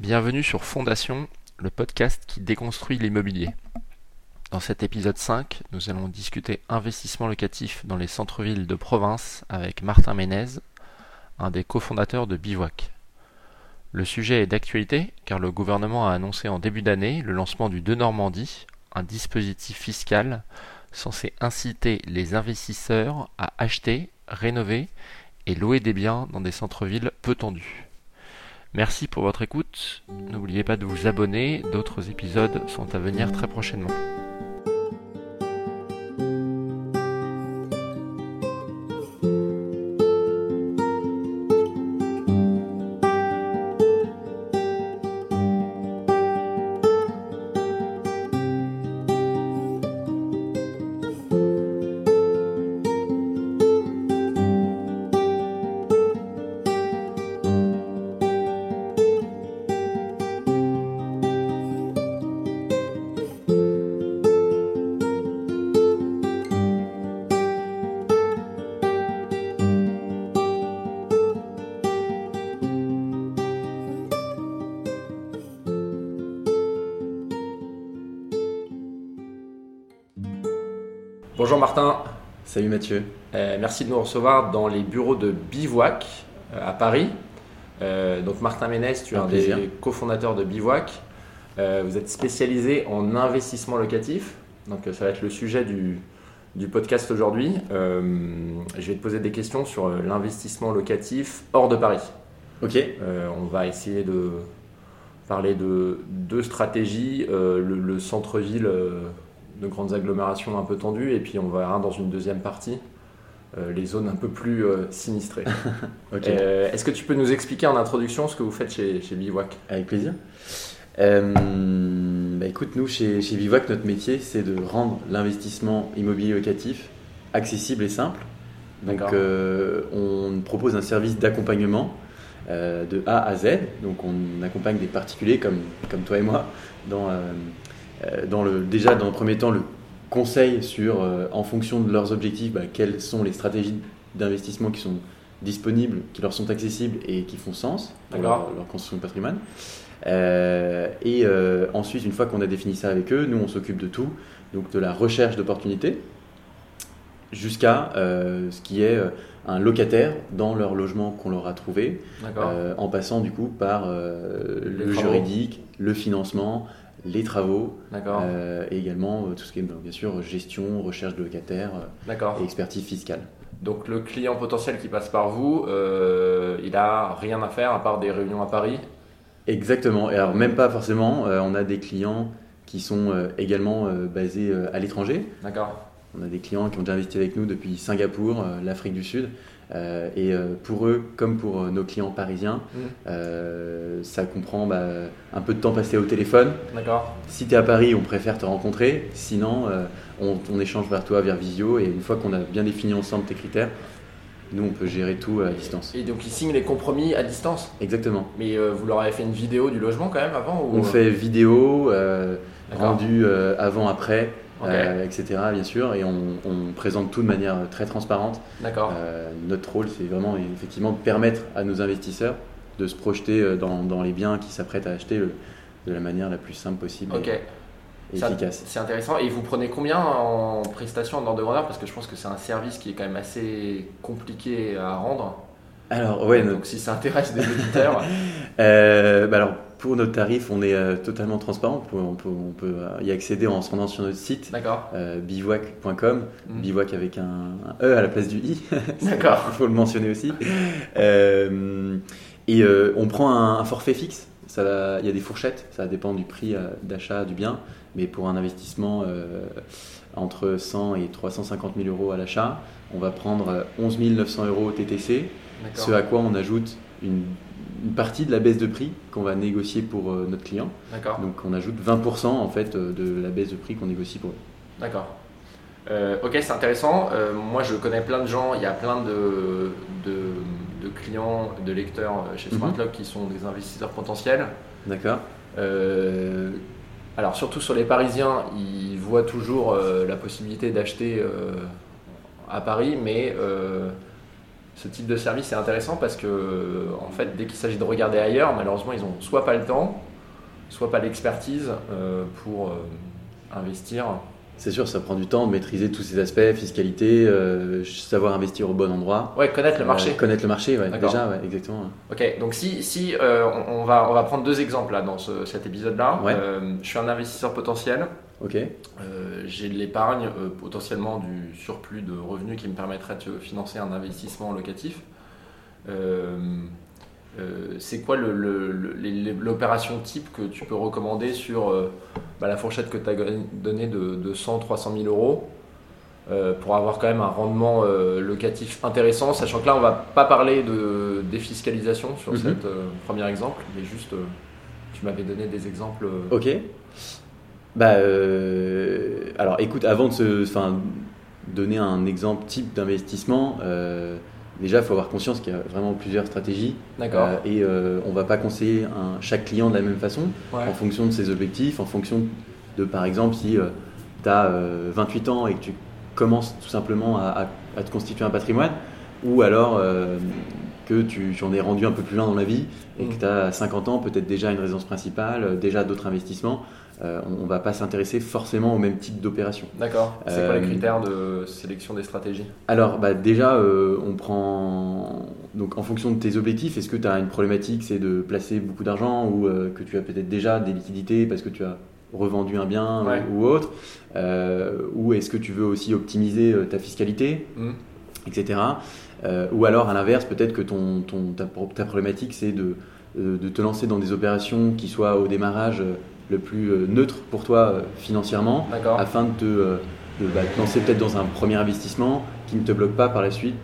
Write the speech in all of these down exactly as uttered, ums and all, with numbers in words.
Bienvenue sur Fondation, le podcast qui déconstruit l'immobilier. Dans cet épisode cinq, nous allons discuter investissement locatif dans les centres-villes de province avec Martin Ménez, un des cofondateurs de Bivouac. Le sujet est d'actualité car le gouvernement a annoncé en début d'année le lancement du Denormandie, un dispositif fiscal censé inciter les investisseurs à acheter, rénover et louer des biens dans des centres-villes peu tendus. Merci pour votre écoute, n'oubliez pas de vous abonner, d'autres épisodes sont à venir très prochainement. Bonjour Martin. Salut Mathieu. Euh, merci de nous recevoir dans les bureaux de Bivouac euh, à Paris. Euh, donc Martin Ménez, tu es un, un des cofondateurs de Bivouac. Euh, vous êtes spécialisé en investissement locatif. Donc ça va être le sujet du, du podcast aujourd'hui. Euh, je vais te poser des questions sur l'investissement locatif hors de Paris. Ok. Euh, on va essayer de parler de deux stratégies, euh, le, le centre-ville... Euh, de grandes agglomérations un peu tendues, et puis on verra dans une deuxième partie euh, les zones un peu plus euh, sinistrées. Okay. euh, est-ce que tu peux nous expliquer en introduction ce que vous faites chez, chez Bivouac ? Avec plaisir. Euh, bah écoute, nous chez, chez Bivouac, notre métier c'est de rendre l'investissement immobilier locatif accessible et simple. Donc euh, on propose un service d'accompagnement euh, de A à Z. Donc on accompagne des particuliers comme, comme toi et moi dans... Euh, Dans le, déjà dans le premier temps le conseil sur euh, en fonction de leurs objectifs bah, quelles sont les stratégies d'investissement qui sont disponibles, qui leur sont accessibles et qui font sens pour leur, leur construction de patrimoine euh, et euh, ensuite une fois qu'on a défini ça avec eux, nous on s'occupe de tout, donc de la recherche d'opportunités jusqu'à euh, ce qui est un locataire dans leur logement qu'on leur a trouvé euh, en passant du coup par euh, le juridique, le financement, les travaux, euh, et également euh, tout ce qui est bien sûr gestion, recherche de locataires euh, et expertise fiscale. Donc le client potentiel qui passe par vous, euh, il n'a rien à faire à part des réunions à Paris ? Exactement, et alors même pas forcément, euh, on a des clients qui sont euh, également euh, basés euh, à l'étranger. D'accord. On a des clients qui ont déjà investi avec nous depuis Singapour, euh, l'Afrique du Sud. Euh, et euh, pour eux, comme pour euh, nos clients parisiens, mmh. euh, ça comprend bah, un peu de temps passé au téléphone. D'accord. Si tu es à Paris, on préfère te rencontrer. Sinon, euh, on, on échange vers toi, vers Visio. Et une fois qu'on a bien défini ensemble tes critères, nous, on peut gérer tout à distance. Et donc, ils signent les compromis à distance ? Exactement. Mais euh, vous leur avez fait une vidéo du logement quand même avant ou... On fait vidéo, euh, rendu euh, avant, après. Okay. Euh, et cetera bien sûr, et on, on présente tout de manière très transparente. D'accord. Euh, notre rôle c'est vraiment effectivement de permettre à nos investisseurs de se projeter dans, dans les biens qu'ils s'apprêtent à acheter le, de la manière la plus simple possible. Okay. Et ça, efficace. C'est intéressant, et vous prenez combien en prestation en ordre de grandeur, parce que je pense que c'est un service qui est quand même assez compliqué à rendre. Alors, ouais, donc notre... si ça intéresse des auditeurs. euh, bah alors, pour nos tarifs, on est euh, totalement transparent. On peut, on peut, on peut y accéder en se rendant sur notre site euh, bivouac point com, mmh. Bivouac avec un, un E à la place du I. D'accord. Il faut le mentionner aussi. euh, et euh, on prend un, un forfait fixe. Il y a des fourchettes, ça dépend du prix euh, d'achat du bien. Mais pour un investissement euh, entre cent et trois cent cinquante mille euros à l'achat, on va prendre onze mille neuf cents euros T T C. D'accord. Ce à quoi on ajoute une, une partie de la baisse de prix qu'on va négocier pour euh, notre client. D'accord. Donc on ajoute vingt pour cent en fait euh, de la baisse de prix qu'on négocie pour eux. D'accord. Euh, ok, c'est intéressant. Euh, moi je connais plein de gens, il y a plein de, de, de clients, de lecteurs chez SmartLock mm-hmm. qui sont des investisseurs potentiels. D'accord. Euh, alors surtout sur les Parisiens, ils voient toujours euh, la possibilité d'acheter euh, à Paris, mais... Euh, ce type de service est intéressant parce que, en fait, dès qu'il s'agit de regarder ailleurs, malheureusement, ils n'ont soit pas le temps, soit pas l'expertise euh, pour euh, investir. C'est sûr, ça prend du temps de maîtriser tous ces aspects, fiscalité, euh, savoir investir au bon endroit. Ouais, connaître le marché. Euh, connaître le marché, ouais, déjà, ouais, exactement. Ok, donc si, si euh, on, on, va, on va prendre deux exemples là, dans ce, cet épisode-là. Ouais. Euh, je suis un investisseur potentiel. Ok. Euh, j'ai de l'épargne, euh, potentiellement du surplus de revenus qui me permettrait de financer un investissement locatif. Euh, Euh, c'est quoi le, le, le, l'opération type que tu peux recommander sur euh, bah, la fourchette que tu as donnée de, de cent à trois cent mille euros euh, pour avoir quand même un rendement euh, locatif intéressant, sachant que là on va pas parler de défiscalisation sur mm-hmm. cet euh, premier exemple, mais juste euh, tu m'avais donné des exemples. Euh... Ok. Bah, euh, alors écoute, avant de se, enfin, donner un exemple type d'investissement, euh, déjà, il faut avoir conscience qu'il y a vraiment plusieurs stratégies. D'accord. Euh, et euh, on ne va pas conseiller un, chaque client de la même façon, ouais. en fonction de ses objectifs, en fonction de, par exemple, si euh, tu as euh, vingt-huit ans et que tu commences tout simplement à, à, à te constituer un patrimoine, ou alors euh, que tu, tu en es rendu un peu plus loin dans la vie et mmh. que tu as cinquante ans, peut-être déjà une résidence principale, déjà d'autres investissements. Euh, on ne va pas s'intéresser forcément au même type d'opération. D'accord. C'est euh, quoi les critères de sélection des stratégies ? Alors, bah, déjà, euh, on prend... Donc, en fonction de tes objectifs, est-ce que tu as une problématique, c'est de placer beaucoup d'argent ou euh, que tu as peut-être déjà des liquidités parce que tu as revendu un bien ouais. ou, ou autre euh, ou est-ce que tu veux aussi optimiser euh, ta fiscalité, mmh. et cetera. Euh, ou alors, à l'inverse, peut-être que ton, ton, ta, ta problématique, c'est de, euh, de te lancer dans des opérations qui soient au démarrage... Euh, le plus neutre pour toi financièrement, d'accord. afin de te, de, bah, te lancer peut-être dans un premier investissement qui ne te bloque pas par la suite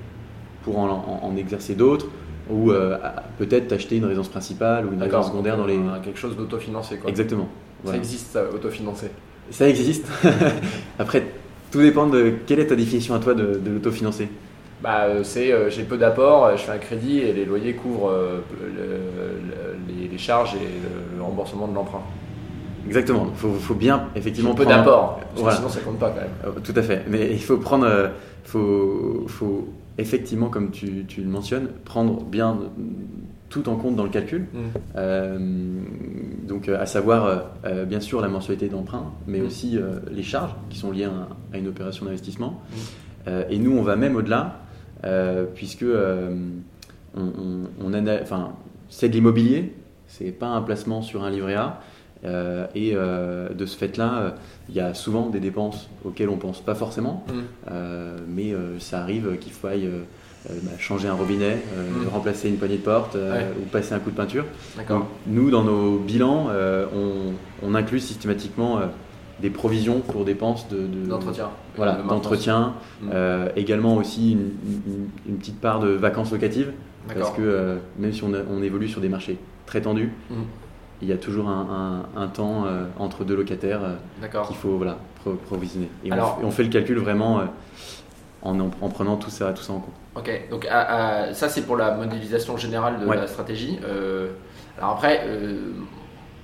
pour en, en, en exercer d'autres, ou euh, peut-être t'acheter une résidence principale ou une d'accord. résidence secondaire dans les... Quelque chose d'autofinancé quoi. Exactement. Voilà. Ça existe ça, autofinancé. Ça existe. Après, tout dépend de quelle est ta définition à toi de, de l'autofinancé. Bah, c'est euh, j'ai peu d'apport, je fais un crédit et les loyers couvrent euh, le, le, les, les charges et le remboursement de l'emprunt. Exactement, il faut, faut bien effectivement prendre... peu d'apport, parce que voilà. sinon ça compte pas quand même. Tout à fait, mais il faut prendre, euh, faut, faut effectivement comme tu, tu le mentionnes, prendre bien tout en compte dans le calcul. Mmh. Euh, donc euh, à savoir euh, bien sûr la mensualité d'emprunt, mais mmh. aussi euh, les charges qui sont liées à, à une opération d'investissement. Mmh. Euh, et nous on va même au-delà, euh, puisque euh, on, on, on a, enfin, c'est de l'immobilier, c'est pas un placement sur un livret A. Euh, et euh, de ce fait-là, il euh, y a souvent des dépenses auxquelles on ne pense pas forcément, mm. euh, mais euh, ça arrive qu'il faille euh, bah, changer un robinet, euh, mm. remplacer une poignée de porte euh, ouais. ou passer un coup de peinture. D'accord. Donc, nous, dans nos bilans, euh, on, on inclut systématiquement euh, des provisions pour dépenses de, de, d'entretien, voilà, de d'entretien mm. euh, également aussi une, une, une petite part de vacances locatives, d'accord. parce que euh, même si on, a, on évolue sur des marchés très tendus, mm. il y a toujours un, un, un temps euh, entre deux locataires euh, qu'il faut voilà, pro- provisionner. Et, alors, on f- et on fait le calcul vraiment euh, en, en prenant tout ça, tout ça en compte. Ok, donc à, à, ça c'est pour la modélisation générale de ouais. la stratégie. Euh, alors après, euh,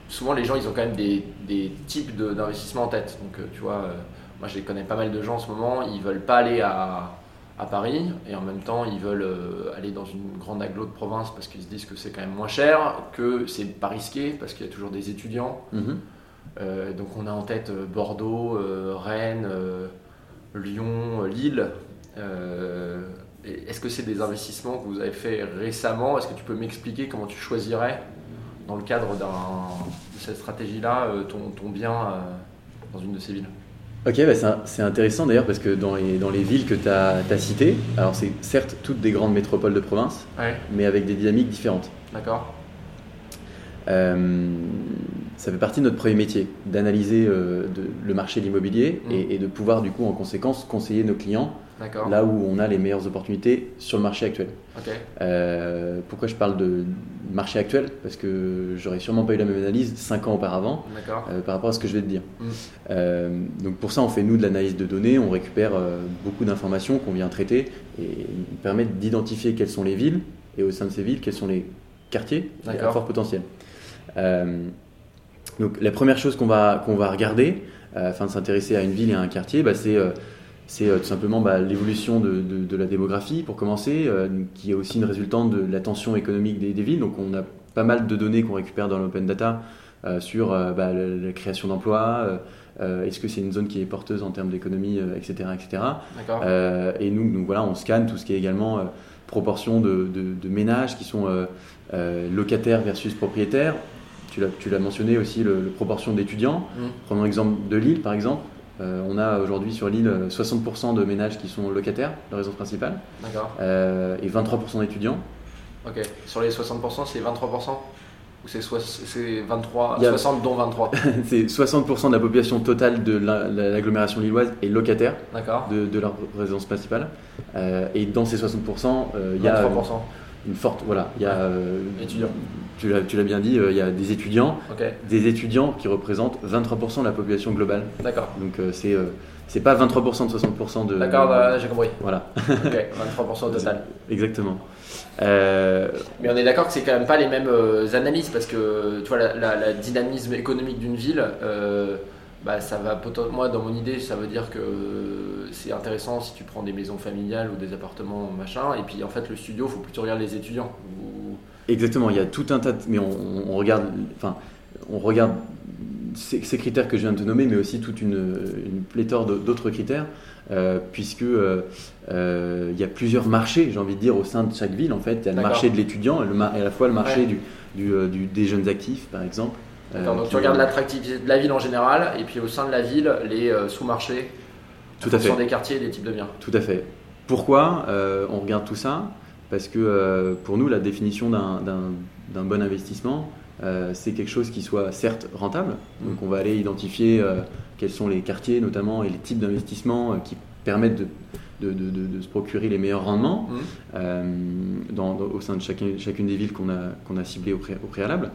souvent les gens ils ont quand même des, des types de, d'investissements en tête. Donc euh, tu vois, euh, moi je connais pas mal de gens en ce moment, ils veulent pas aller à, à Paris et en même temps ils veulent euh, aller dans une grande agglo de province parce qu'ils se disent que c'est quand même moins cher, que c'est pas risqué parce qu'il y a toujours des étudiants mmh. euh, donc on a en tête Bordeaux, euh, Rennes, euh, Lyon, Lille. euh, est-ce que c'est des investissements que vous avez fait récemment? Est-ce que tu peux m'expliquer comment tu choisirais dans le cadre d'un, de cette stratégie là euh, ton, ton bien euh, dans une de ces villes? Ok, bah c'est, un, c'est intéressant d'ailleurs parce que dans les, dans les villes que tu as citées, alors c'est certes toutes des grandes métropoles de province, ouais. mais avec des dynamiques différentes. D'accord. Euh, ça fait partie de notre premier métier, d'analyser euh, de, le marché de l'immobilier mmh. et, et de pouvoir du coup en conséquence conseiller nos clients d'accord. là où on a les meilleures opportunités sur le marché actuel. Okay. Euh, pourquoi je parle de marché actuel ? Parce que j'aurais sûrement pas eu la même analyse cinq ans auparavant euh, par rapport à ce que je vais te dire. Mmh. Euh, donc pour ça, on fait nous de l'analyse de données, on récupère euh, beaucoup d'informations qu'on vient traiter et nous permettent d'identifier quelles sont les villes et au sein de ces villes, quels sont les quartiers à fort potentiel. Euh, donc la première chose qu'on va, qu'on va regarder euh, afin de s'intéresser à une ville et à un quartier, bah, c'est euh, c'est euh, tout simplement bah, l'évolution de, de, de la démographie, pour commencer, euh, qui est aussi une résultante de la tension économique des, des villes. Donc on a pas mal de données qu'on récupère dans l'open data euh, sur euh, bah, la, la création d'emplois, euh, est-ce que c'est une zone qui est porteuse en termes d'économie, euh, et cetera et cetera. Euh, et nous, donc, voilà, on scanne tout ce qui est également euh, proportion de, de, de ménages qui sont euh, euh, locataires versus propriétaires. Tu l'as, tu l'as mentionné aussi, le, le proportion d'étudiants. Mmh. Prenons l'exemple de Lille, par exemple. Euh, on a aujourd'hui sur l'île soixante pour cent de ménages qui sont locataires, la résidence principale, euh, et vingt-trois pour cent d'étudiants. Ok, sur les soixante pour cent, c'est vingt-trois pour cent ou c'est, so- c'est vingt-trois, a... soixante dont vingt-trois C'est soixante pour cent de la population totale de la, la, l'agglomération lilloise est locataire de, de leur résidence principale. Euh, et dans ces soixante pour cent, il euh, y a... vingt-trois pour cent Une forte, voilà, il y a, euh, étudiants. Tu, l'as, tu l'as bien dit, euh, il y a des étudiants, okay. des étudiants qui représentent vingt-trois pour cent de la population globale. D'accord. Donc euh, c'est, euh, c'est pas vingt-trois pour cent de soixante pour cent de... D'accord, euh, j'ai compris. Voilà. Ok, vingt-trois pour cent au total. Exactement. Euh... Mais on est d'accord que c'est quand même pas les mêmes euh, analyses, parce que tu vois, la, la, la dynamisme économique d'une ville, euh, bah, ça va, moi dans mon idée, ça veut dire que... c'est intéressant si tu prends des maisons familiales ou des appartements machin, et puis en fait le studio, faut plutôt regarder les étudiants. Exactement, il y a tout un tas de... mais on, on regarde, enfin on regarde ces, ces critères que je viens de te nommer, mais aussi toute une, une pléthore de, d'autres critères, euh, puisque euh, euh, il y a plusieurs marchés, j'ai envie de dire, au sein de chaque ville. En fait, il y a le D'accord. marché de l'étudiant, et, le, et à la fois le marché ouais. du, du, euh, du des jeunes actifs, par exemple. D'accord, euh, donc tu regardes vont... l'attractivité de la ville en général, et puis au sein de la ville, les euh, sous-marchés. Tout à fait. Sur des quartiers et des types de biens. Tout à fait. Pourquoi euh, on regarde tout ça ? Parce que euh, pour nous, la définition d'un, d'un, d'un bon investissement, euh, c'est quelque chose qui soit certes rentable. Mmh. Donc on va aller identifier euh, quels sont les quartiers notamment et les types d'investissements euh, qui permettent de, de, de, de, de se procurer les meilleurs rendements mmh. euh, dans, dans, au sein de chacune, chacune des villes qu'on a, qu'on a ciblées au, pré, au préalable.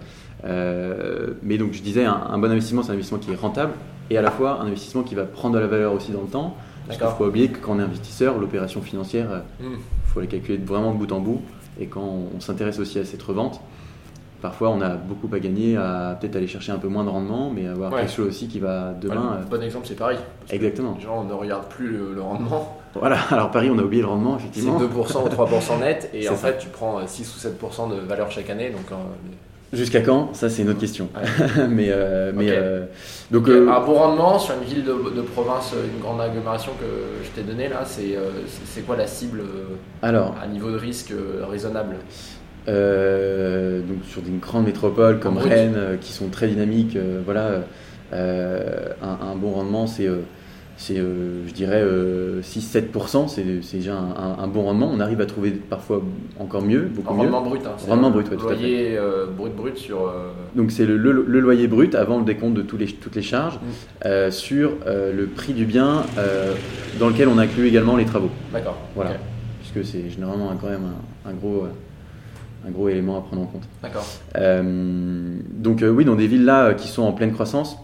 Euh, mais donc je disais, un, un bon investissement, c'est un investissement qui est rentable, et à la fois un investissement qui va prendre de la valeur aussi dans le temps. Parce D'accord. qu'il faut pas oublier que quand on est investisseur, l'opération financière, il mmh. faut la calculer vraiment de bout en bout. Et quand on s'intéresse aussi à cette revente, parfois on a beaucoup à gagner à peut-être aller chercher un peu moins de rendement, mais avoir ouais. quelque chose aussi qui va demain... Ouais, bon exemple, c'est Paris. Exactement. Les gens ne regardent plus le, le rendement. Voilà, alors Paris, on a oublié le rendement, effectivement. C'est deux pour cent ou trois pour cent net, et c'est en ça. Fait, tu prends six ou sept pour cent de valeur chaque année. Donc... Euh, jusqu'à quand ? Ça, c'est une autre question. Ouais. mais euh, mais okay. euh, donc okay. euh... un bon rendement sur une ville de, de province, une grande agglomération que je t'ai donnée là, c'est c'est quoi la cible ? Alors, à niveau de risque raisonnable. Euh, donc sur des grandes métropoles comme Rennes, euh, qui sont très dynamiques, euh, voilà, euh, un, un bon rendement, c'est euh, c'est euh, je dirais euh, six à sept pour cent, c'est, c'est déjà un, un, un bon rendement. On arrive à trouver parfois encore mieux, beaucoup mieux. Rendement brut, hein, c'est rendement brut, ouais, tout à fait. Loyer euh, brut brut sur. Euh... Donc c'est le, le, le loyer brut avant le décompte de tous les, toutes les charges, mmh. euh, sur euh, le prix du bien, euh, dans lequel on inclut également les travaux. D'accord. Voilà, okay. Puisque c'est généralement quand même un, un gros. Euh, Un gros élément à prendre en compte. D'accord. Euh, donc euh, oui, dans des villes là euh, qui sont en pleine croissance,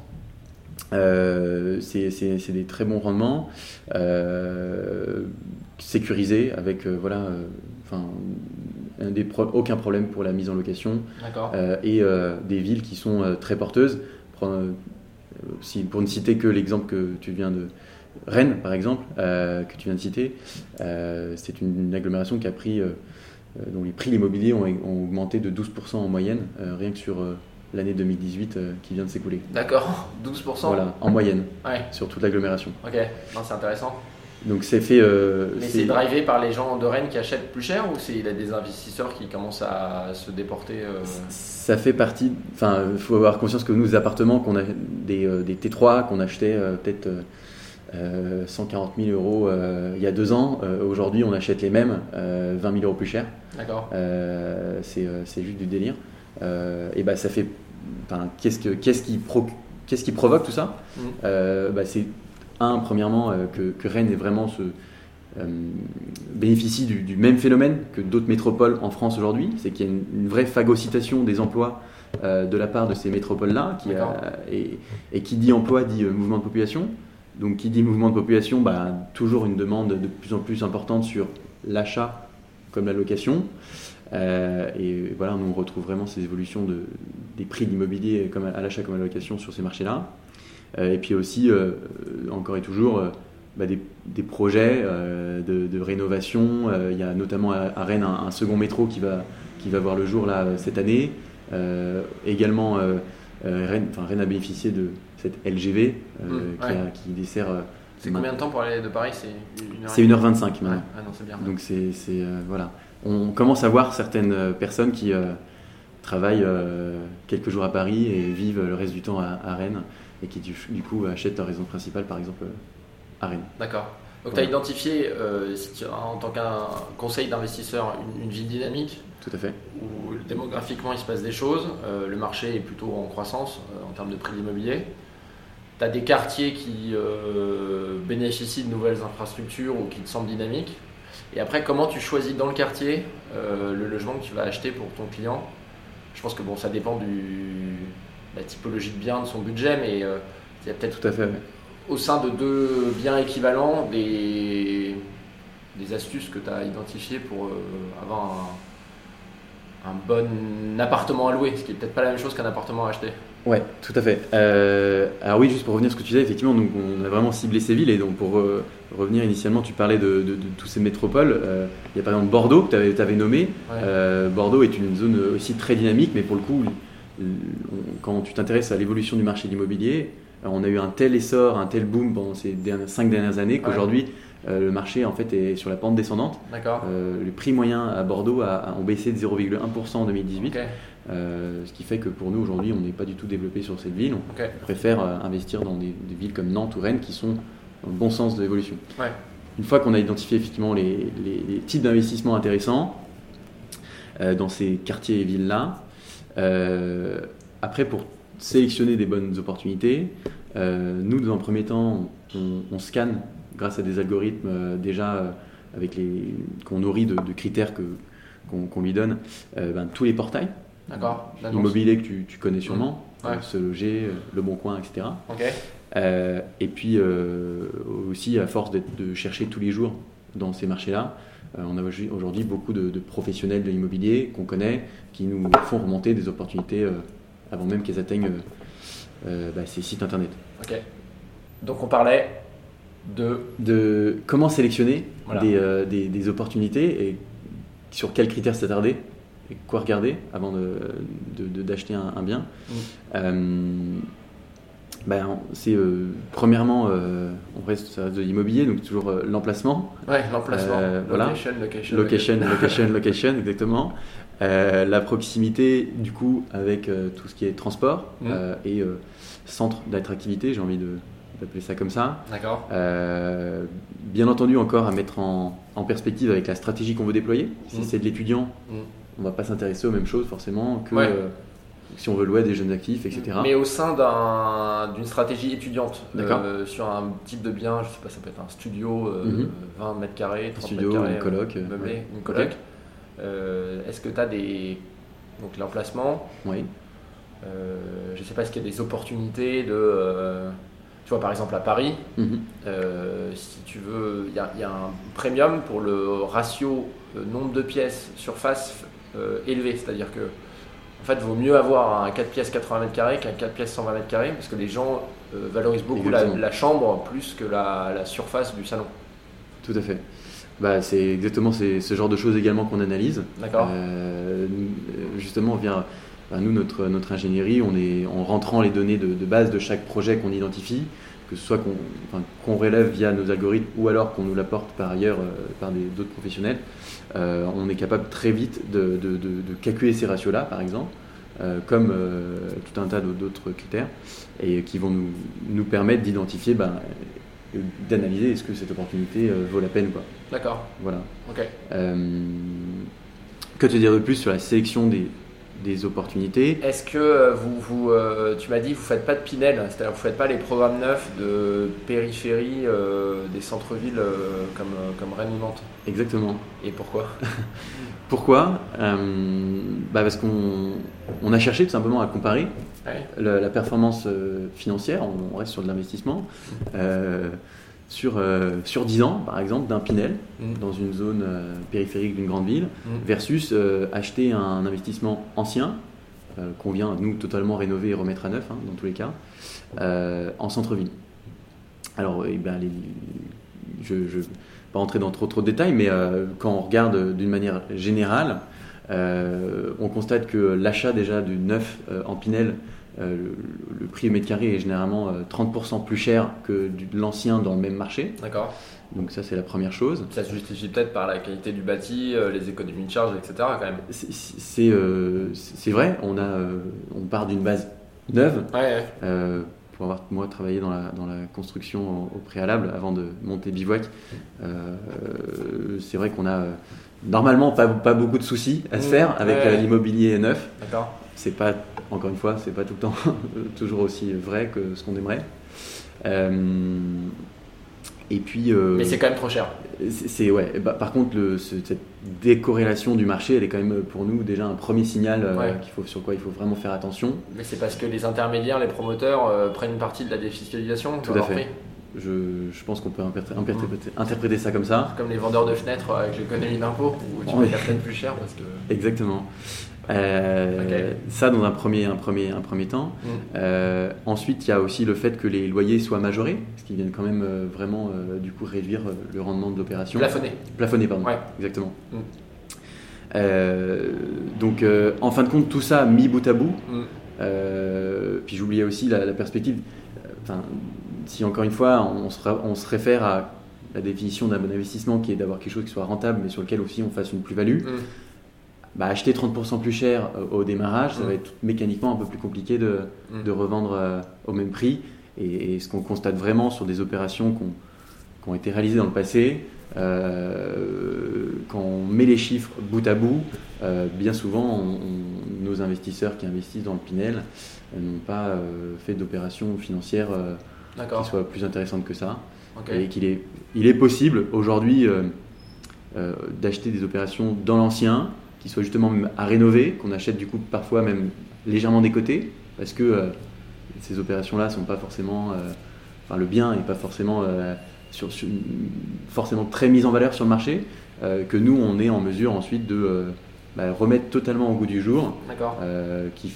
euh, c'est, c'est, c'est des très bons rendements, euh, sécurisés avec euh, voilà, enfin euh, des pro- aucun problème pour la mise en location. D'accord. Euh, et euh, des villes qui sont euh, très porteuses. Pour, euh, si, pour ne citer que l'exemple que tu viens de Rennes, par exemple, euh, que tu viens de citer, euh, c'est une, une agglomération qui a pris euh, dont les prix de l'immobilier ont, ont augmenté de douze pour cent en moyenne, euh, rien que sur euh, l'année deux mille dix-huit euh, qui vient de s'écouler. D'accord, douze pour cent Voilà, en moyenne, ouais. sur toute l'agglomération. Ok, non, c'est intéressant. Donc c'est fait... Euh, Mais c'est... c'est drivé par les gens de Rennes qui achètent plus cher, ou c'est, il y a des investisseurs qui commencent à se déporter euh... Ça fait partie... Enfin, il faut avoir conscience que nous, les appartements, qu'on a, des, euh, des T trois qu'on achetait euh, peut-être... Euh, Euh, cent quarante mille euros euh, il y a deux ans, euh, aujourd'hui on achète les mêmes euh, vingt mille euros plus cher. D'accord. Euh, c'est, c'est juste du délire. Euh, et bah ça fait. Ben, qu'est-ce, que, qu'est-ce, qui pro, qu'est-ce qui provoque tout ça ? Mmh. euh, bah, C'est un, premièrement, euh, que, que Rennes est vraiment ce, euh, bénéficie du, du même phénomène que d'autres métropoles en France aujourd'hui, c'est qu'il y a une, une vraie phagocytation des emplois. Euh, de la part de ces métropoles-là, qui, euh, et, et qui dit emploi dit euh, mouvement de population. Donc, qui dit mouvement de population, bah, toujours une demande de plus en plus importante sur l'achat comme la location. Euh, et voilà, nous, on retrouve vraiment ces évolutions de, des prix de l'immobilier comme à, à l'achat comme à la location sur ces marchés-là. Euh, et puis aussi, euh, encore et toujours, euh, bah, des, des projets euh, de, de rénovation. Euh, il y a notamment à, à Rennes un, un second métro qui va, qui va voir le jour là, cette année. Euh, également, euh, Rennes, enfin, Rennes a bénéficié de cette L G V euh, mmh, qui, ouais. a, qui dessert... Euh, c'est combien de temps pour aller de Paris ? C'est une heure vingt-cinq maintenant. Ouais. Ah non, c'est bien. Donc c'est, c'est, euh, voilà. On commence à voir certaines personnes qui euh, travaillent euh, quelques jours à Paris et vivent le reste du temps à, à Rennes et qui du, du coup achètent leur résidence principale par exemple à Rennes. D'accord. Donc ouais. Tu as identifié euh, si tu, en tant qu'un conseil d'investisseur une, une ville dynamique. Tout à fait. Où démographiquement il se passe des choses, euh, le marché est plutôt en croissance euh, en termes de prix de l'immobilier. Tu as des quartiers qui euh, bénéficient de nouvelles infrastructures ou qui te semblent dynamiques. Et après, comment tu choisis dans le quartier euh, le logement que tu vas acheter pour ton client ? Je pense que bon, ça dépend du, de la typologie de bien, de son budget, mais euh, il y a peut-être tout à fait, ouais. au sein de deux biens équivalents des, des astuces que tu as identifiées pour euh, avoir un, un bon appartement à louer, ce qui n'est peut-être pas la même chose qu'un appartement à acheter. Ouais, tout à fait. Euh, alors oui, juste pour revenir à ce que tu disais, effectivement, donc on a vraiment ciblé ces villes. Et donc pour euh, revenir initialement, tu parlais de, de, de toutes ces métropoles. Euh, il y a par exemple Bordeaux que tu avais nommé. Ouais. Euh, Bordeaux est une zone aussi très dynamique, mais pour le coup, quand tu t'intéresses à l'évolution du marché de l'immobilier, on a eu un tel essor, un tel boom pendant ces dernières, cinq dernières années qu'aujourd'hui, ouais. euh, le marché en fait est sur la pente descendante. D'accord. Euh, les prix moyens à Bordeaux a, a, ont baissé de zéro virgule un pour cent en deux mille dix-huit. Okay. Euh, ce qui fait que pour nous aujourd'hui on n'est pas du tout développé sur cette ville, on okay. préfère euh, investir dans des, des villes comme Nantes ou Rennes qui sont dans le bon sens de l'évolution. Ouais. Une fois qu'on a identifié effectivement les, les, les types d'investissements intéressants euh, dans ces quartiers et villes là, euh, après pour sélectionner des bonnes opportunités, euh, nous dans un premier temps on, on scanne grâce à des algorithmes euh, déjà euh, avec les, qu'on nourrit de, de critères que, qu'on, qu'on lui donne, euh, ben, tous les portails. D'accord. Immobilier que tu, tu connais sûrement, mmh. ouais. Se Loger, Le Bon Coin, et cetera. Okay. Euh, et puis euh, aussi, à force d'être, de chercher tous les jours dans ces marchés-là, euh, on a aujourd'hui beaucoup de, de professionnels de l'immobilier qu'on connaît qui nous font remonter des opportunités euh, avant même qu'elles atteignent euh, euh, bah, ces sites internet. Okay. Donc on parlait de, de comment sélectionner voilà. des, euh, des, des opportunités et sur quels critères s'attarder. Quoi regarder avant de, de, de, d'acheter un, un bien mmh. euh, ben, c'est euh, premièrement euh, on reste ça reste de l'immobilier donc toujours euh, l'emplacement ouais l'emplacement euh, location, voilà. location location location location location exactement euh, la proximité du coup avec euh, tout ce qui est transport mmh. euh, et euh, centre d'attractivité, j'ai envie de d'appeler ça comme ça. D'accord. Euh, bien entendu encore à mettre en, en perspective avec la stratégie qu'on veut déployer, si mmh. c'est de l'étudiant mmh. on ne va pas s'intéresser aux mêmes choses forcément que ouais. euh, si on veut louer des jeunes actifs, et cetera. Mais au sein d'un, d'une stratégie étudiante, euh, sur un type de bien, je ne sais pas, ça peut être un studio, euh, mm-hmm. vingt mètres carrés, trente studio, mètres carrés, une coloc, meublé, ouais. une coloc. Okay. Euh, est-ce que tu as des... Donc l'emplacement, oui. euh, je ne sais pas, est-ce qu'il y a des opportunités de... Euh, tu vois, par exemple à Paris, mm-hmm. euh, si tu veux, il y, y a un premium pour le ratio euh, nombre de pièces, surface... Euh, élevé, c'est-à-dire que en fait, vaut mieux avoir un quatre pièces quatre-vingts mètres carrés qu'un quatre pièces cent vingt mètres carrés parce que les gens euh, valorisent beaucoup la, la chambre plus que la, la surface du salon. Tout à fait. Bah, c'est exactement c'est, ce genre de choses également qu'on analyse. D'accord. Euh, justement, via bah, nous notre notre ingénierie, on est en rentrant les données de, de base de chaque projet qu'on identifie, que ce soit qu'on enfin, qu'on relève via nos algorithmes ou alors qu'on nous l'apporte par ailleurs euh, par des, d'autres professionnels. Euh, on est capable très vite de, de, de, de calculer ces ratios-là, par exemple, euh, comme euh, tout un tas d'autres critères, et qui vont nous, nous permettre d'identifier, ben, d'analyser est-ce que cette opportunité euh, vaut la peine ou pas. D'accord. Voilà. Ok. Euh, que te dire de plus sur la sélection des, des opportunités ? Est-ce que vous, vous euh, tu m'as dit, vous faites pas de Pinel, c'est-à-dire vous faites pas les programmes neufs de périphérie euh, des centres-villes euh, comme, comme Rennes ou Nantes ? Exactement. Et pourquoi ? Pourquoi ? euh, bah Parce qu'on on a cherché tout simplement à comparer ouais. la, la performance euh, financière, on, on reste sur de l'investissement, euh, sur, euh, sur dix ans par exemple d'un Pinel mmh. dans une zone euh, périphérique d'une grande ville mmh. versus euh, acheter un investissement ancien euh, qu'on vient nous totalement rénover et remettre à neuf hein, dans tous les cas, euh, en centre-ville. Alors eh ben, les je ne vais pas entrer dans trop, trop de détails, mais euh, quand on regarde d'une manière générale, euh, on constate que l'achat déjà du neuf euh, en Pinel, euh, le, le prix au mètre carré est généralement euh, trente pour cent plus cher que du, de l'ancien dans le même marché. D'accord. Donc ça, c'est la première chose. Ça se justifie peut-être par la qualité du bâti, euh, les économies de charge, et cetera quand même. C'est, c'est, euh, c'est vrai, on, a, euh, on part d'une base neuve. Ouais, ouais. Euh, pour avoir, moi, travaillé dans la, dans la construction au, au préalable, avant de monter Bivouac, euh, c'est vrai qu'on a euh, normalement pas, pas beaucoup de soucis à se faire avec ouais, ouais. l'immobilier neuf. D'accord. C'est pas, encore une fois, c'est pas tout le temps toujours aussi vrai que ce qu'on aimerait. Euh, Et puis, euh, mais c'est quand même trop cher. C'est, c'est, ouais. Bah, par contre, le, ce, cette décorrélation du marché, elle est quand même pour nous déjà un premier signal euh, ouais. qu'il faut, sur quoi il faut vraiment faire attention. Mais c'est parce que les intermédiaires, les promoteurs euh, prennent une partie de la défiscalisation. Tout à fait. Prix. Je, je pense qu'on peut interpréter, interpréter, interpréter ça comme ça. Comme les vendeurs de fenêtres avec l'économie d'impôt, où tu payes peut-être plus cher parce que. Exactement. Euh, okay. Ça dans un premier, un premier, un premier temps. Mm. Euh, ensuite, il y a aussi le fait que les loyers soient majorés, ce qui vient quand même euh, vraiment euh, du coup réduire euh, le rendement de l'opération. Plafonné. Plafonné, pardon. Ouais. Exactement. Mm. Euh, donc, euh, en fin de compte, tout ça mis bout à bout. Mm. Euh, puis j'oubliais aussi la, la perspective. Enfin, si encore une fois, on se, on se réfère à la définition d'un bon investissement, qui est d'avoir quelque chose qui soit rentable, mais sur lequel aussi on fasse une plus-value. Mm. Bah, acheter trente pour cent plus cher au démarrage, ça mmh. va être mécaniquement un peu plus compliqué de, mmh. de revendre euh, au même prix. Et, et ce qu'on constate vraiment sur des opérations qui ont été réalisées dans le passé, euh, quand on met les chiffres bout à bout, euh, bien souvent, on, on, nos investisseurs qui investissent dans le Pinel n'ont pas euh, fait d'opérations financières euh, qui soient plus intéressantes que ça. Okay. Et qu'il est, il est possible aujourd'hui euh, euh, d'acheter des opérations dans l'ancien, qui soit justement même à rénover, qu'on achète du coup parfois même légèrement décoté, parce que euh, ces opérations-là sont pas forcément, euh, enfin le bien n'est pas forcément, euh, sur, sur, forcément très mis en valeur sur le marché, euh, que nous on est en mesure ensuite de euh, bah, remettre totalement au goût du jour, euh, qui,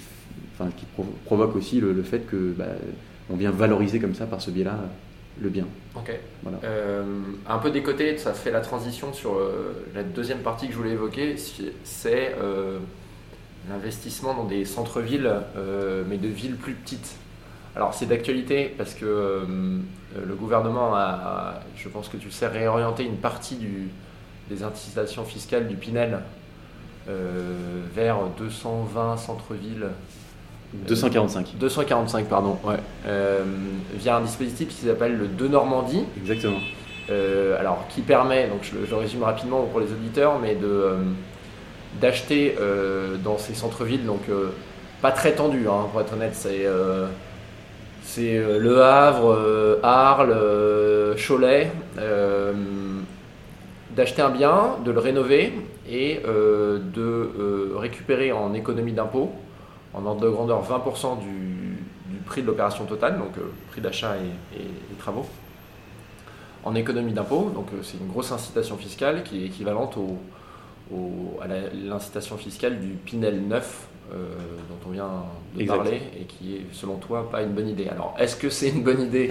enfin, qui provo- provoque aussi le, le fait que bah, on vient valoriser comme ça par ce biais-là le bien. Ok. Voilà. Euh, un peu décoté, ça fait la transition sur euh, la deuxième partie que je voulais évoquer, c'est euh, l'investissement dans des centres-villes, euh, mais de villes plus petites. Alors c'est d'actualité parce que euh, le gouvernement a, je pense que tu le sais, réorienté une partie du, des incitations fiscales du Pinel euh, vers deux cent vingt centres-villes. deux cent quarante-cinq. deux cent quarante-cinq, pardon, ouais. Euh, via un dispositif qui s'appelle le Denormandie. Exactement. Euh, alors, qui permet, donc je, je résume rapidement pour les auditeurs, mais de, euh, d'acheter euh, dans ces centres-villes, donc euh, pas très tendus, hein, pour être honnête, c'est, euh, c'est euh, Le Havre, euh, Arles, euh, Cholet, euh, d'acheter un bien, de le rénover et euh, de euh, récupérer en économie d'impôt, en ordre de grandeur vingt pour cent du, du prix de l'opération totale, donc euh, prix d'achat et, et, et travaux, en économie d'impôt. Donc euh, c'est une grosse incitation fiscale qui est équivalente au, au, à la, l'incitation fiscale du Pinel neuf euh, dont on vient de exact. Parler et qui est, selon toi, pas une bonne idée. Alors, est-ce que c'est une bonne idée,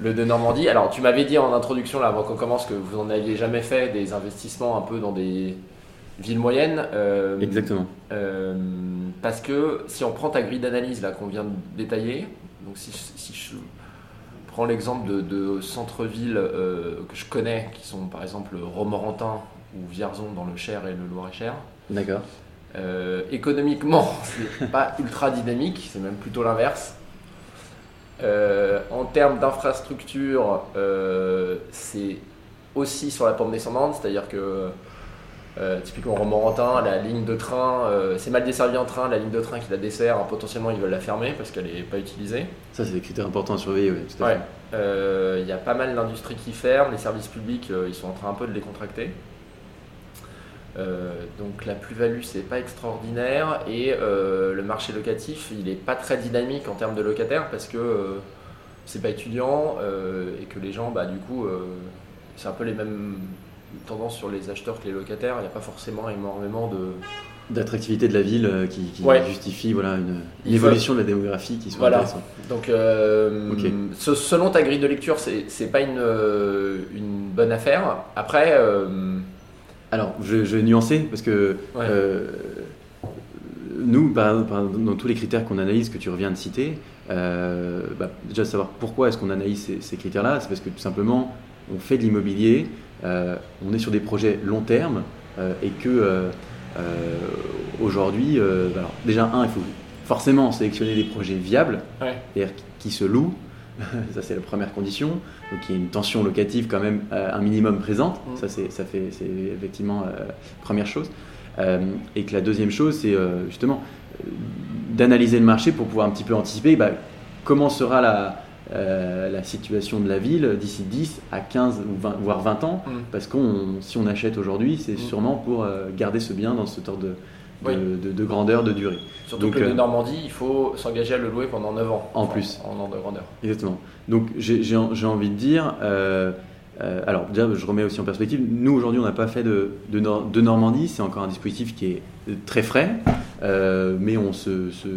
le de Normandie ? Alors, tu m'avais dit en introduction, là, avant qu'on commence, que vous n'en aviez jamais fait des investissements un peu dans des ville moyenne, euh, exactement. Euh, parce que si on prend ta grille d'analyse là qu'on vient de détailler, donc si, si je prends l'exemple de, de centres-villes euh, que je connais, qui sont par exemple Romorantin ou Vierzon dans le Cher et le Loir-et-Cher, d'accord. Euh, économiquement, c'est pas ultra dynamique, c'est même plutôt l'inverse. Euh, en termes d'infrastructure, euh, c'est aussi sur la pente descendante, c'est-à-dire que Euh, typiquement Romorantin, la ligne de train, euh, c'est mal desservi en train, la ligne de train qui la dessert, hein, potentiellement ils veulent la fermer parce qu'elle n'est pas utilisée. Ça c'est des critères importants à surveiller, oui, tout à fait. Il ouais. euh, y a pas mal d'industries qui ferment, les services publics euh, ils sont en train un peu de les contracter. Euh, donc la plus-value c'est pas extraordinaire et euh, le marché locatif il est pas très dynamique en termes de locataires parce que euh, c'est pas étudiant euh, et que les gens bah du coup euh, c'est un peu les mêmes tendance sur les acheteurs que les locataires, il n'y a pas forcément énormément de, d'attractivité de la ville qui, qui ouais. justifie voilà, une, une évolution de la démographie qui soit voilà. intéressante. Donc, euh, okay. ce, selon ta grille de lecture, c'est, c'est pas une, une bonne affaire. Après, euh... alors je, je vais nuancer parce que ouais. euh, nous, bah, dans tous les critères qu'on analyse, que tu reviens de citer, euh, bah, déjà savoir pourquoi est-ce qu'on analyse ces, ces critères-là, c'est parce que tout simplement, on fait de l'immobilier, euh, on est sur des projets long terme euh, et que euh, Euh, aujourd'hui, euh, alors, déjà un, il faut forcément sélectionner des projets viables, ouais. c'est-à-dire qui se louent, ça c'est la première condition, donc il y a une tension locative quand même euh, un minimum présente, mmh. ça, c'est, ça fait, c'est effectivement euh, première chose, euh, et que la deuxième chose c'est euh, justement euh, d'analyser le marché pour pouvoir un petit peu anticiper bah, comment sera la... Euh, la situation de la ville d'ici dix à quinze ou vingt, voire vingt ans mmh. parce que si on achète aujourd'hui c'est mmh. sûrement pour euh, garder ce bien dans ce temps de, de, oui. de, de grandeur, de durée. Surtout donc, que le Denormandie, il faut s'engager à le louer pendant neuf ans en enfin, plus en an de grandeur. Exactement, donc j'ai, j'ai, j'ai envie de dire euh, euh, alors déjà je remets aussi en perspective, nous aujourd'hui on n'a pas fait de, de, Nor- de Normandie, c'est encore un dispositif qui est très frais euh, mais on, se, se,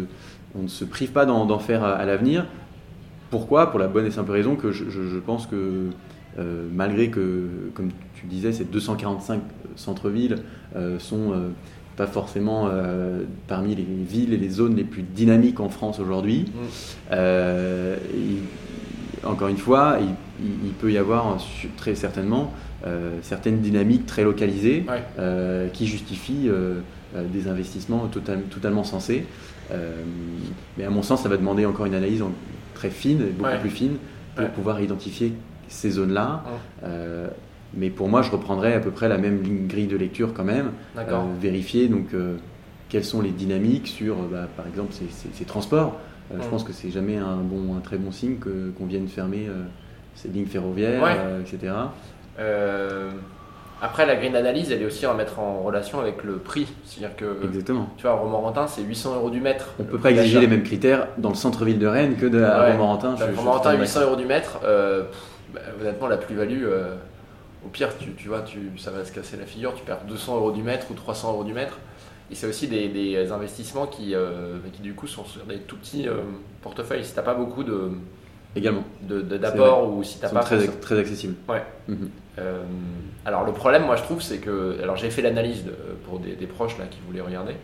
on ne se prive pas d'en, d'en faire à, à l'avenir. Pourquoi ? Pour la bonne et simple raison que je, je, je pense que euh, malgré que, comme tu disais, ces deux cent quarante-cinq centres-villes euh, sont euh, pas forcément euh, parmi les villes et les zones les plus dynamiques en France aujourd'hui, mmh. euh, et, encore une fois, il, il peut y avoir très certainement euh, certaines dynamiques très localisées ouais. euh, qui justifient euh, des investissements total, totalement sensés. Euh, mais à mon sens, ça va demander encore une analyse en, très fine, beaucoup ouais. plus fine, pour ouais. pouvoir identifier ces zones-là. Ouais. Euh, mais pour moi, je reprendrai à peu près la même grille de lecture quand même. Euh, vérifier donc euh, quelles sont les dynamiques sur, bah, par exemple, ces, ces, ces transports. Euh, ouais. Je pense que c'est jamais un bon, un très bon signe que qu'on vienne fermer euh, ces lignes ferroviaires, ouais. euh, et cetera. Euh... Après, la grille d'analyse, elle est aussi à mettre en relation avec le prix. C'est-à-dire que, exactement. Tu vois, Romorantin, c'est huit cents euros du mètre. On ne peut pas exiger les mêmes critères dans le centre-ville de Rennes que de ouais. Romorantin. Je, Romorantin, je huit cents euros du mètre, euh, pff, bah, honnêtement, la plus-value, euh, au pire, tu, tu vois, tu, ça va se casser la figure, tu perds deux cents euros du mètre ou trois cents euros du mètre. Et c'est aussi des, des investissements qui, euh, qui, du coup, sont sur des tout petits euh, portefeuilles. Si tu n'as pas beaucoup de, également. De, de, d'apport ou si tu n'as pas… Très, très accessibles. Ouais. Mm-hmm. Euh, alors le problème, moi je trouve, c'est que alors j'ai fait l'analyse de, pour des, des proches là qui voulaient regarder.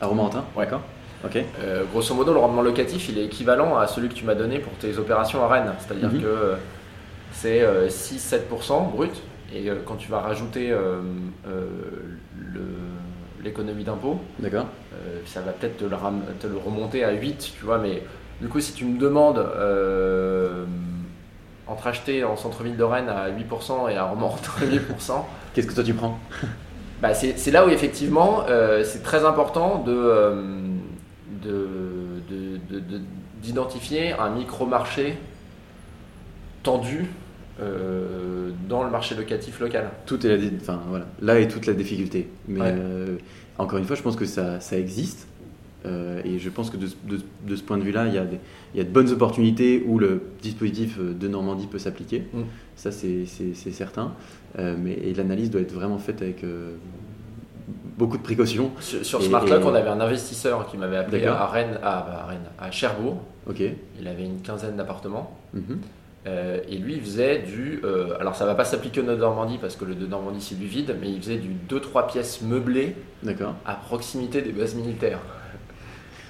À Romorantin, ouais. D'accord. Ok. Euh, grosso modo, le rendement locatif, il est équivalent à celui que tu m'as donné pour tes opérations à Rennes, c'est-à-dire mm-hmm. que c'est euh, six à sept pour cent brut, et euh, quand tu vas rajouter euh, euh, le, l'économie d'impôt, d'accord, euh, ça va peut-être te le, ram- te le remonter à huit, tu vois. Mais du coup, si tu me demandes euh, entre acheter en centre-ville de Rennes à huit pour cent et à Romorantin à huit pour cent. Qu'est-ce que toi tu prends ? Bah c'est, c'est là où effectivement euh, c'est très important de, euh, de, de, de, de, d'identifier un micro-marché tendu euh, dans le marché locatif local. Tout est la, enfin, voilà, là est toute la difficulté. Mais ouais. euh, encore une fois, je pense que ça, ça existe. Euh, et je pense que de, de, de ce point de vue-là, il y a des, il y a de bonnes opportunités où le dispositif de Normandie peut s'appliquer. Mmh. Ça, c'est, c'est, c'est certain. Euh, mais et l'analyse doit être vraiment faite avec euh, beaucoup de précautions. Sur, sur SmartLock, on avait un investisseur qui m'avait appelé à Rennes, à, bah, à Rennes, à Cherbourg. Okay. Il avait une quinzaine d'appartements. Mmh. Euh, et lui, il faisait du. Euh, alors, ça ne va pas s'appliquer au Denormandie parce que le Denormandie, c'est du vide, mais il faisait du deux trois pièces meublées. D'accord. À proximité des bases militaires.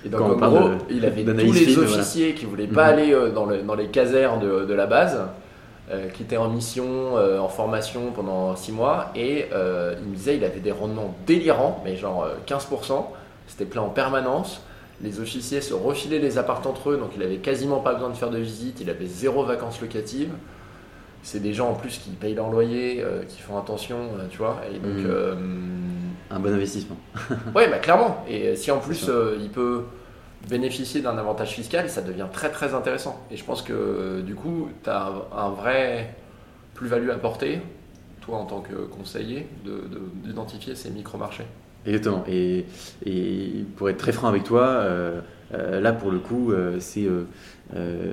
Et donc, en gros, de, il avait tous les film, officiers voilà. qui ne voulaient pas mmh. aller euh, dans, le, dans les casernes de, de la base, euh, qui étaient en mission, euh, en formation pendant six mois. Et euh, il me disait qu'il avait des rendements délirants, mais genre euh, quinze pour cent. C'était plein en permanence. Les officiers se refilaient les apparts entre eux, donc il n'avait quasiment pas besoin de faire de visite. Il avait zéro vacances locatives. C'est des gens en plus qui payent leur loyer, euh, qui font attention, euh, tu vois. Et donc. Mmh. Euh, Un bon investissement. Oui, bah, clairement. Et si en plus euh, il peut bénéficier d'un avantage fiscal, ça devient très très intéressant. Et je pense que euh, du coup, tu as un vrai plus-value à apporter, toi en tant que conseiller, de, de, d'identifier ces micro-marchés. Exactement. Et, et pour être très franc avec toi, euh, euh, là pour le coup, euh, c'est, euh, euh,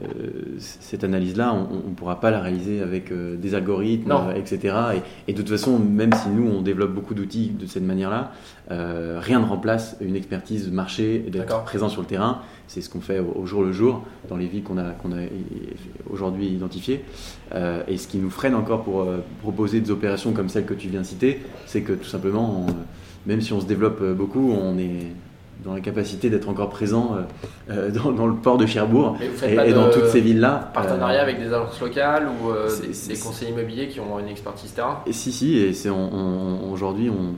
cette analyse-là, on ne pourra pas la réaliser avec euh, des algorithmes, euh, et cetera. Et, et de toute façon, même si nous, on développe beaucoup d'outils de cette manière-là, euh, rien ne remplace une expertise marché et d'être D'accord. présent sur le terrain. C'est ce qu'on fait au, au jour le jour, dans les villes qu'on a, qu'on a aujourd'hui identifiées. Euh, et ce qui nous freine encore pour euh, proposer des opérations comme celle que tu viens de citer, c'est que tout simplement... On, même si on se développe beaucoup, on est dans la capacité d'être encore présent euh, dans, dans le port de Cherbourg et, et dans toutes ces villes-là. Partenariat euh, avec des agences locales ou euh, c'est, des, c'est, des conseillers immobiliers qui ont une expertise terrain. Et si, si, et c'est, on, on, aujourd'hui on,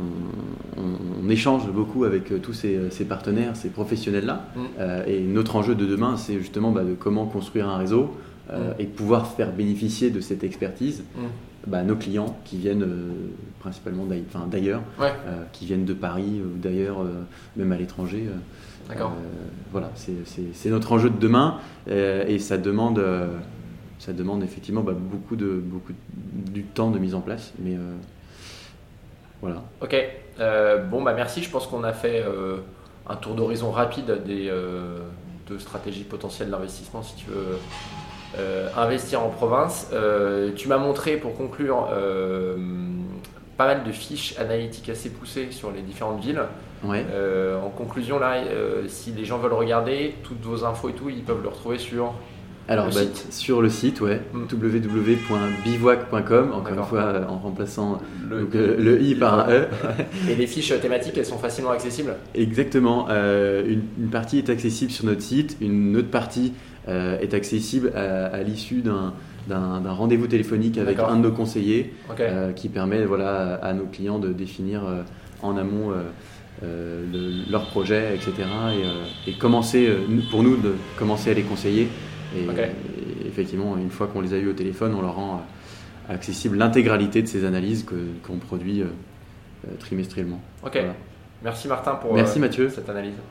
on, on échange beaucoup avec tous ces, ces partenaires, ces professionnels-là. Mmh. Euh, et notre enjeu de demain, c'est justement bah, de comment construire un réseau euh, mmh. et pouvoir faire bénéficier de cette expertise. Mmh. Bah, nos clients qui viennent euh, principalement d'aille, enfin, d'ailleurs, ouais. euh, qui viennent de Paris ou d'ailleurs, euh, même à l'étranger. Euh, D'accord. Euh, voilà, c'est, c'est, c'est notre enjeu de demain euh, et ça demande, euh, ça demande effectivement bah, beaucoup, de, beaucoup du temps de mise en place. Mais euh, voilà. Ok, euh, bon, bah, merci. Je pense qu'on a fait euh, un tour d'horizon rapide des euh, deux stratégies potentielles d'investissement si tu veux. Euh, investir en province. Euh, tu m'as montré, pour conclure, euh, pas mal de fiches analytiques assez poussées sur les différentes villes. Ouais. Euh, en conclusion, là, euh, si les gens veulent regarder, toutes vos infos et tout, ils peuvent le retrouver sur Alors, le bah, site. Sur le site, ouais, mm. w w w point bivouac point com, encore D'accord. une fois euh, en remplaçant le, donc, euh, le i par un e. Et les fiches thématiques, elles sont facilement accessibles ? Exactement. Euh, une, une partie est accessible sur notre site, une autre partie Euh, est accessible à, à l'issue d'un, d'un, d'un rendez-vous téléphonique avec D'accord. un de nos conseillers okay. euh, qui permet voilà, à, à nos clients de définir euh, en amont euh, euh, le, leur projet, et cetera. Et, euh, et commencer, euh, pour nous, de commencer à les conseiller. Et, okay. et effectivement, une fois qu'on les a eus au téléphone, on leur rend euh, accessible l'intégralité de ces analyses que, qu'on produit euh, trimestriellement. Ok. Voilà. Merci Martin pour Merci, euh, Mathieu. Cette analyse.